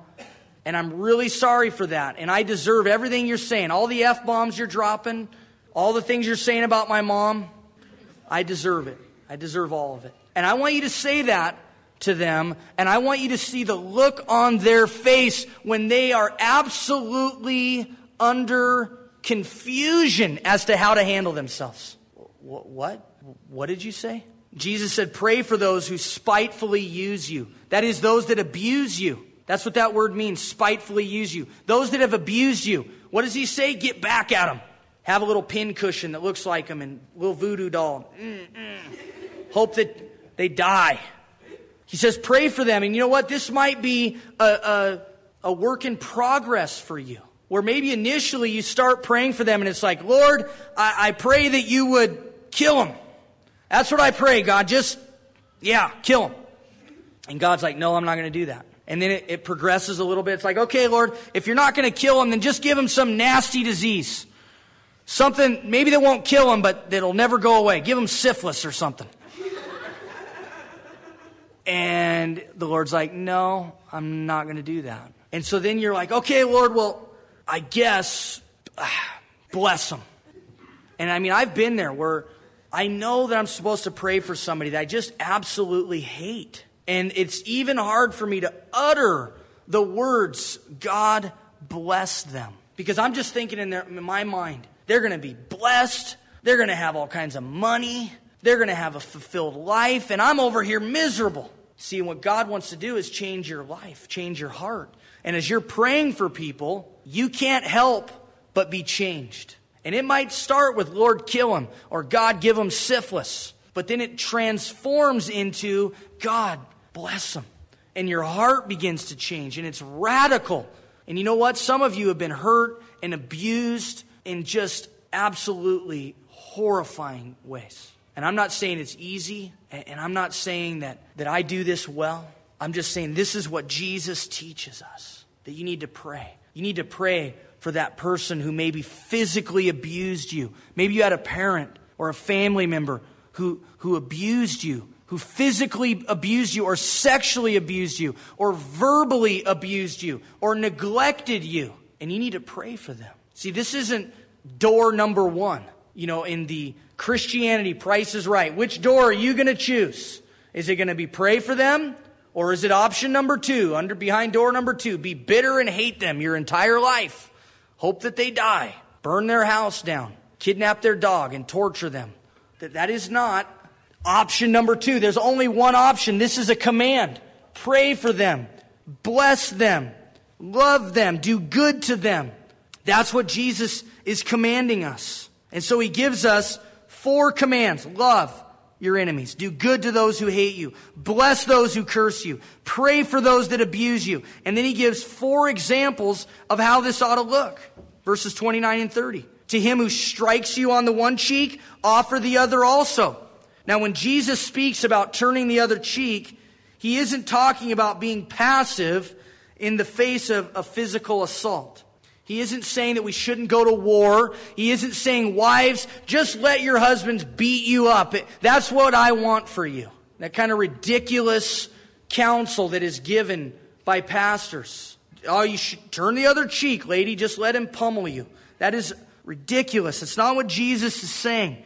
and I'm really sorry for that. And I deserve everything you're saying, all the F-bombs you're dropping, all the things you're saying about my mom. I deserve it. I deserve all of it. And I want you to say that to them, and I want you to see the look on their face when they are absolutely under confusion as to how to handle themselves. What? What did you say? Jesus said, pray for those who spitefully use you. That is, those that abuse you. That's what that word means, spitefully use you. Those that have abused you. What does he say? Get back at them. Have a little pin cushion that looks like them and a little voodoo doll. Hope that they die. He says, pray for them. And you know what? This might be a work in progress for you, where maybe initially you start praying for them and it's like, Lord, I pray that you would kill them. That's what I pray, God. Just, kill them. And God's like, no, I'm not going to do that. And then it progresses a little bit. It's like, okay, Lord, if you're not going to kill them, then just give them some nasty disease. Something, maybe that won't kill them, but that'll never go away. Give them syphilis or something. And the Lord's like, no, I'm not going to do that. And so then you're like, okay, Lord, well, I guess, bless them. And I mean, I've been there where I know that I'm supposed to pray for somebody that I just absolutely hate. And it's even hard for me to utter the words, God bless them. Because I'm just thinking in my mind, they're going to be blessed. They're going to have all kinds of money. They're going to have a fulfilled life, and I'm over here miserable. See, what God wants to do is change your life, change your heart. And as you're praying for people, you can't help but be changed. And it might start with, Lord, kill him, or God, give him syphilis. But then it transforms into, God, bless him. And your heart begins to change, and it's radical. And you know what? Some of you have been hurt and abused in just absolutely horrifying ways. And I'm not saying it's easy, and I'm not saying that I do this well. I'm just saying this is what Jesus teaches us, that you need to pray. You need to pray for that person who maybe physically abused you. Maybe you had a parent or a family member who abused you, who physically abused you or sexually abused you or verbally abused you or neglected you, and you need to pray for them. See, this isn't door number one. You know, in the Christianity Price is Right, which door are you going to choose? Is it going to be pray for them? Or is it option number two, behind door number two, be bitter and hate them your entire life? Hope that they die, burn their house down, kidnap their dog and torture them. That is not option number two. There's only one option. This is a command. Pray for them, bless them, love them, do good to them. That's what Jesus is commanding us. And so he gives us four commands. Love your enemies. Do good to those who hate you. Bless those who curse you. Pray for those that abuse you. And then he gives four examples of how this ought to look. Verses 29 and 30. To him who strikes you on the one cheek, offer the other also. Now, when Jesus speaks about turning the other cheek, he isn't talking about being passive in the face of a physical assault. He isn't saying that we shouldn't go to war. He isn't saying, wives, just let your husbands beat you up. That's what I want for you. That kind of ridiculous counsel that is given by pastors. Oh, you should turn the other cheek, lady. Just let him pummel you. That is ridiculous. It's not what Jesus is saying.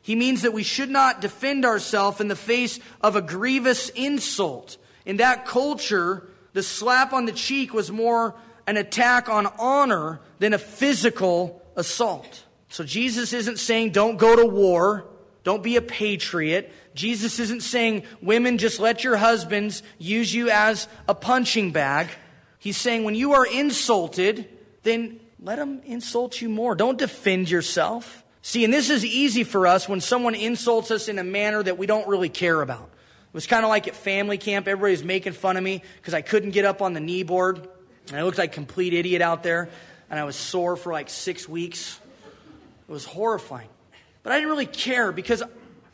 He means that we should not defend ourselves in the face of a grievous insult. In that culture, the slap on the cheek was more an attack on honor than a physical assault. So Jesus isn't saying don't go to war. Don't be a patriot. Jesus isn't saying women just let your husbands use you as a punching bag. He's saying when you are insulted, then let them insult you more. Don't defend yourself. See, and this is easy for us when someone insults us in a manner that we don't really care about. It was kind of like at family camp. Everybody was making fun of me because I couldn't get up on the knee board. And I looked like a complete idiot out there. and I was sore for like 6 weeks. It was horrifying. But I didn't really care because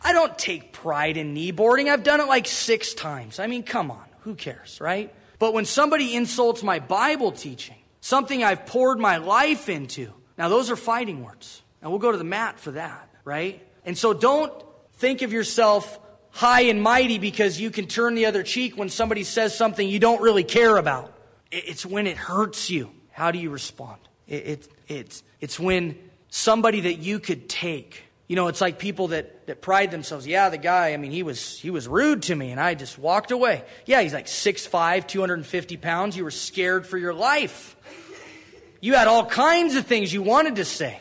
I don't take pride in kneeboarding. I've done it like 6 times. I mean, come on. Who cares, right? But when somebody insults my Bible teaching, something I've poured my life into, now those are fighting words. And we'll go to the mat for that, right? And so don't think of yourself high and mighty because you can turn the other cheek when somebody says something you don't really care about. It's when it hurts you. How do you respond? It's when somebody that you could take. You know, it's like people that pride themselves. Yeah, the guy, I mean, he was rude to me and I just walked away. Yeah, he's like 6'5", 250 pounds. You were scared for your life. You had all kinds of things you wanted to say.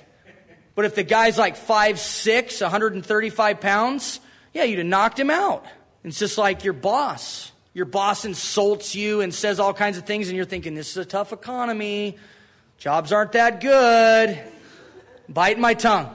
But if the guy's like 5'6", 135 pounds, yeah, you'd have knocked him out. It's just like your boss. Your boss insults you and says all kinds of things, and you're thinking, this is a tough economy. Jobs aren't that good. Biting my tongue,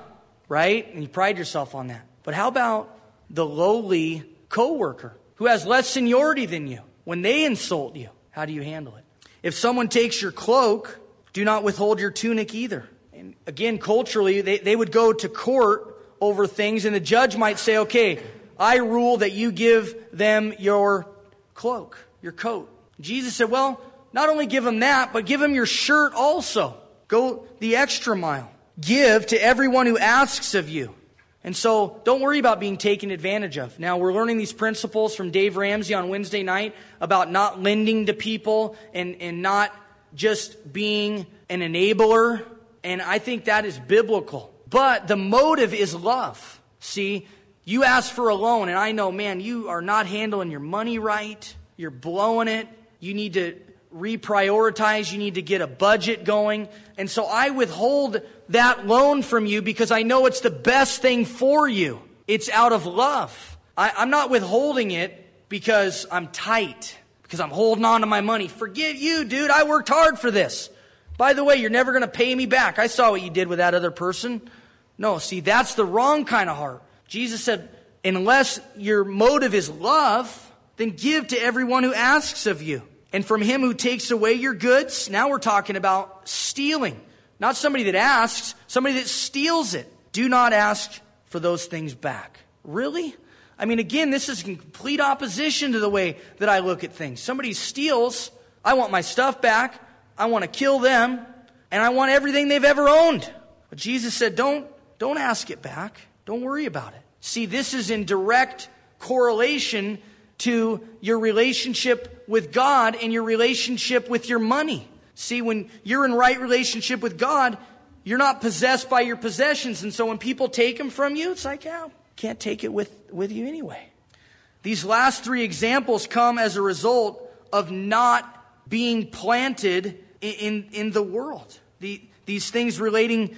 right? And you pride yourself on that. But how about the lowly coworker who has less seniority than you? When they insult you, how do you handle it? If someone takes your cloak, do not withhold your tunic either. And again, culturally, they would go to court over things, and the judge might say, okay, I rule that you give them your cloak, your coat. Jesus said, well, not only give them that, but give them your shirt also. Go the extra mile. Give to everyone who asks of you. And so don't worry about being taken advantage of. Now, we're learning these principles from Dave Ramsey on Wednesday night about not lending to people and not just being an enabler. And I think that is biblical. But the motive is love. See, you ask for a loan, and I know, man, you are not handling your money right. You're blowing it. You need to reprioritize. You need to get a budget going. And so I withhold that loan from you because I know it's the best thing for you. It's out of love. I'm not withholding it because I'm tight, because I'm holding on to my money. Forget you, dude. I worked hard for this. By the way, you're never going to pay me back. I saw what you did with that other person. No, see, that's the wrong kind of heart. Jesus said, unless your motive is love, then give to everyone who asks of you. And from him who takes away your goods, now we're talking about stealing. Not somebody that asks, somebody that steals it. Do not ask for those things back. Really? I mean, again, this is in complete opposition to the way that I look at things. Somebody steals, I want my stuff back. I want to kill them, and I want everything they've ever owned. But Jesus said, don't ask it back. Don't worry about it. See, this is in direct correlation to your relationship with God and your relationship with your money. See, when you're in right relationship with God, you're not possessed by your possessions. And so when people take them from you, it's like, yeah, can't take it with you anyway. These last 3 examples come as a result of not being planted in the world. These things relating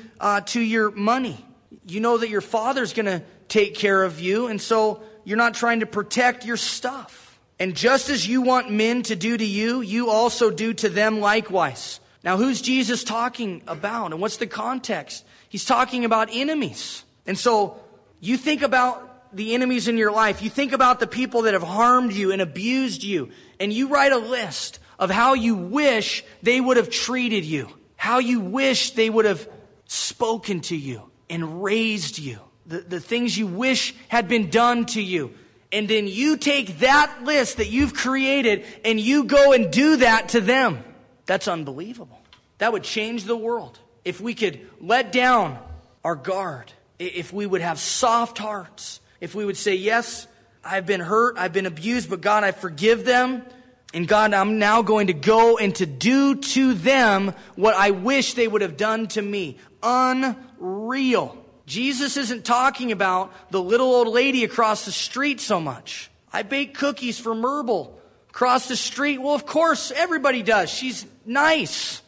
to your money. You know that your Father's going to take care of you, and so you're not trying to protect your stuff. And just as you want men to do to you, you also do to them likewise. Now, who's Jesus talking about, and what's the context? He's talking about enemies. And so you think about the enemies in your life. You think about the people that have harmed you and abused you, and you write a list of how you wish they would have treated you, how you wish they would have spoken to you and raised you, the things you wish had been done to you. And then you take that list that you've created and you go and do that to them. That's unbelievable. That would change the world. If we could let down our guard, if we would have soft hearts, if we would say, yes, I've been hurt, I've been abused, but God, I forgive them. And God, I'm now going to go and to do to them what I wish they would have done to me. Unreal. Jesus isn't talking about the little old lady across the street so much. I bake cookies for Myrtle across the street. Well, of course, everybody does. She's nice.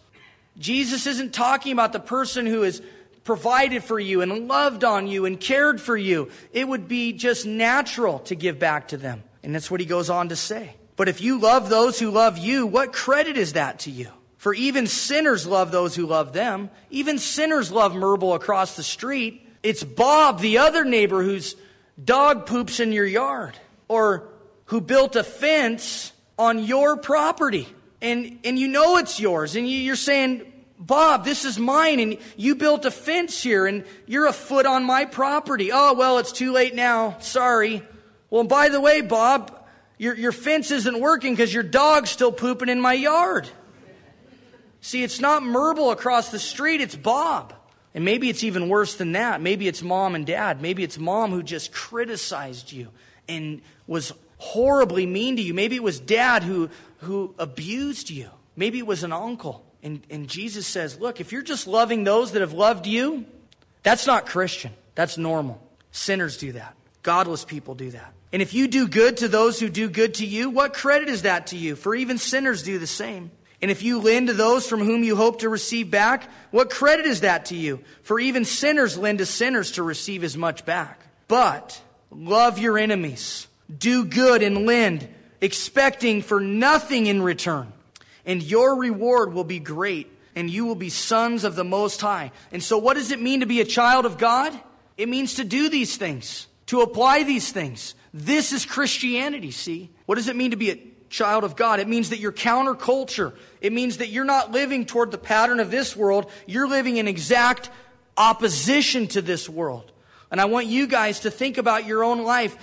Jesus isn't talking about the person who has provided for you and loved on you and cared for you. It would be just natural to give back to them. And that's what he goes on to say. But if you love those who love you, what credit is that to you? For even sinners love those who love them. Even sinners love Myrtle across the street. It's Bob, the other neighbor, whose dog poops in your yard or who built a fence on your property. And you know it's yours. And you're saying, Bob, this is mine, and you built a fence here, and you're a foot on my property. Oh, well, it's too late now. Sorry. Well, and by the way, Bob, your fence isn't working because your dog's still pooping in my yard. See, it's not Merble across the street. It's Bob. And maybe it's even worse than that. Maybe it's mom and dad. Maybe it's mom who just criticized you and was horribly mean to you. Maybe it was dad who abused you. Maybe it was an uncle. And Jesus says, look, if you're just loving those that have loved you, that's not Christian. That's normal. Sinners do that. Godless people do that. And if you do good to those who do good to you, what credit is that to you? For even sinners do the same. And if you lend to those from whom you hope to receive back, what credit is that to you? For even sinners lend to sinners to receive as much back. But love your enemies. Do good and lend, expecting for nothing in return. And your reward will be great, and you will be sons of the Most High. And so what does it mean to be a child of God? It means to do these things, to apply these things. This is Christianity, see? What does it mean to be a child of God? It means that you're counterculture. It means that you're not living toward the pattern of this world. You're living in exact opposition to this world. And I want you guys to think about your own life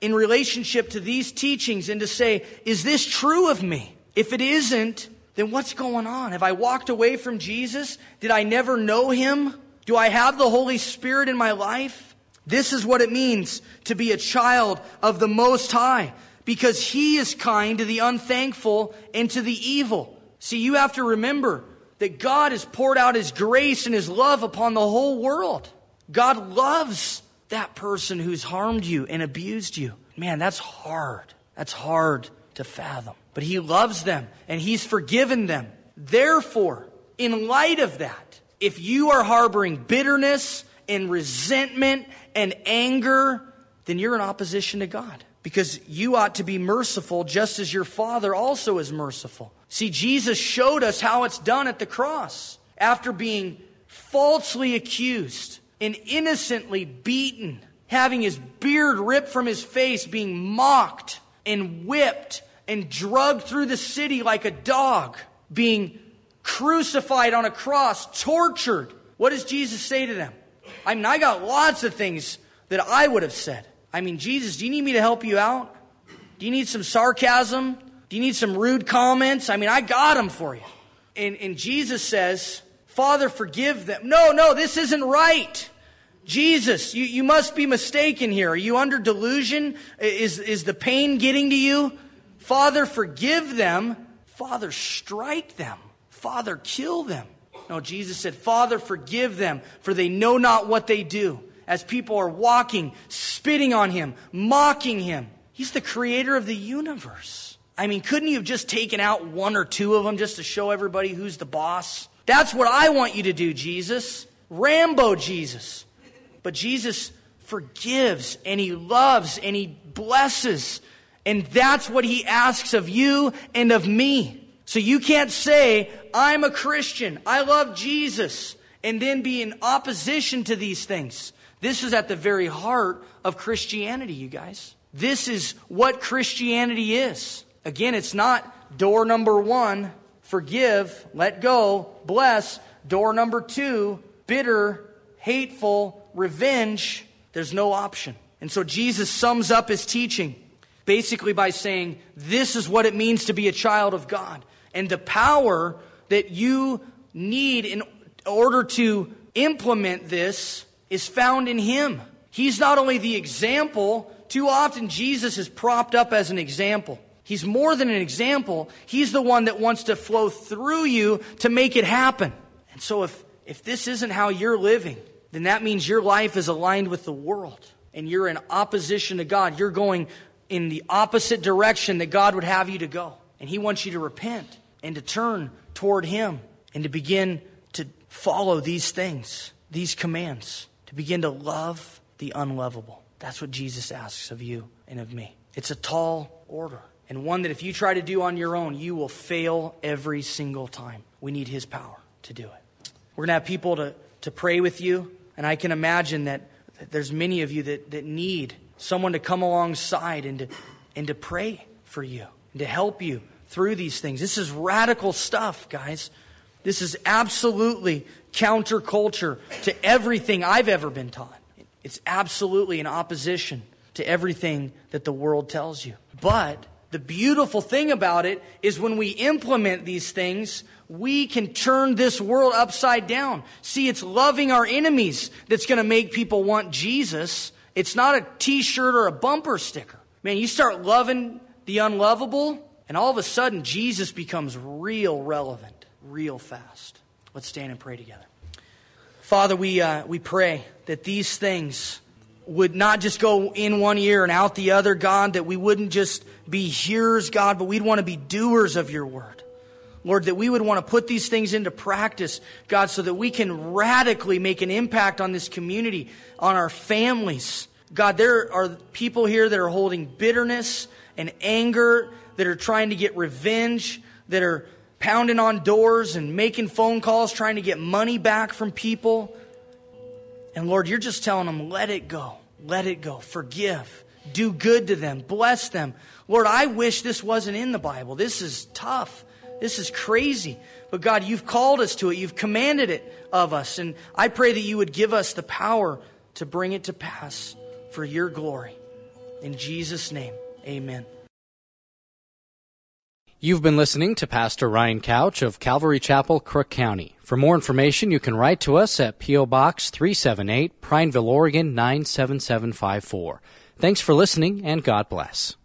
in relationship to these teachings and to say, is this true of me? If it isn't, then what's going on? Have I walked away from Jesus? Did I never know him? Do I have the Holy Spirit in my life? This is what it means to be a child of the Most High, because he is kind to the unthankful and to the evil. See, you have to remember that God has poured out his grace and his love upon the whole world. God loves that person who's harmed you and abused you. Man, that's hard. That's hard to fathom. But he loves them and he's forgiven them. Therefore, in light of that, if you are harboring bitterness and resentment and anger, then you're in opposition to God, because you ought to be merciful just as your Father also is merciful. See, Jesus showed us how it's done at the cross. After being falsely accused and innocently beaten, having his beard ripped from his face, being mocked and whipped and dragged through the city like a dog, being crucified on a cross, tortured. What does Jesus say to them? I mean, I got lots of things that I would have said. I mean, Jesus, do you need me to help you out? Do you need some sarcasm? Do you need some rude comments? I mean, I got them for you. And Jesus says, Father, forgive them. No, this isn't right. Jesus, you must be mistaken here. Are you under delusion? Is the pain getting to you? Father, forgive them. Father, strike them. Father, kill them. No, Jesus said, Father, forgive them, for they know not what they do. As people are walking, spitting on him, mocking him. He's the creator of the universe. I mean, couldn't you have just taken out one or two of them just to show everybody who's the boss? That's what I want you to do, Jesus. Rambo Jesus. But Jesus forgives, and he loves, and he blesses. And that's what he asks of you and of me. So you can't say, I'm a Christian, I love Jesus, and then be in opposition to these things. This is at the very heart of Christianity, you guys. This is what Christianity is. Again, it's not door number one, forgive, let go, bless. Door number two, bitter, hateful, revenge. There's no option. And so Jesus sums up his teaching basically by saying, this is what it means to be a child of God. And the power that you need in order to implement this is found in him. He's not only the example. Too often Jesus is propped up as an example. He's more than an example. He's the one that wants to flow through you to make it happen. And so if this isn't how you're living, then that means your life is aligned with the world. And you're in opposition to God. You're going in the opposite direction that God would have you to go. And he wants you to repent and to turn toward him and to begin to follow these things, these commands, to begin to love the unlovable. That's what Jesus asks of you and of me. It's a tall order, and one that if you try to do on your own, you will fail every single time. We need his power to do it. We're going to have people to pray with you, and I can imagine that there's many of you that need someone to come alongside and to pray for you, and to help you through these things. This is radical stuff, guys. This is absolutely counterculture to everything I've ever been taught. It's absolutely in opposition to everything that the world tells you. But the beautiful thing about it is when we implement these things, we can turn this world upside down. See, it's loving our enemies that's going to make people want Jesus. It's not a t-shirt or a bumper sticker. Man, you start loving the unlovable, and all of a sudden, Jesus becomes real relevant, real fast. Let's stand and pray together. Father, we pray that these things would not just go in one ear and out the other, God, that we wouldn't just be hearers, God, but we'd want to be doers of your word. Lord, that we would want to put these things into practice, God, so that we can radically make an impact on this community, on our families. God, there are people here that are holding bitterness and anger, that are trying to get revenge, that are pounding on doors and making phone calls, trying to get money back from people. And Lord, you're just telling them, let it go. Let it go. Forgive. Do good to them. Bless them. Lord, I wish this wasn't in the Bible. This is tough. This is crazy. But God, you've called us to it. You've commanded it of us. And I pray that you would give us the power to bring it to pass for your glory. In Jesus' name, amen. You've been listening to Pastor Ryan Couch of Calvary Chapel, Crook County. For more information, you can write to us at P.O. Box 378, Prineville, Oregon 97754. Thanks for listening, and God bless.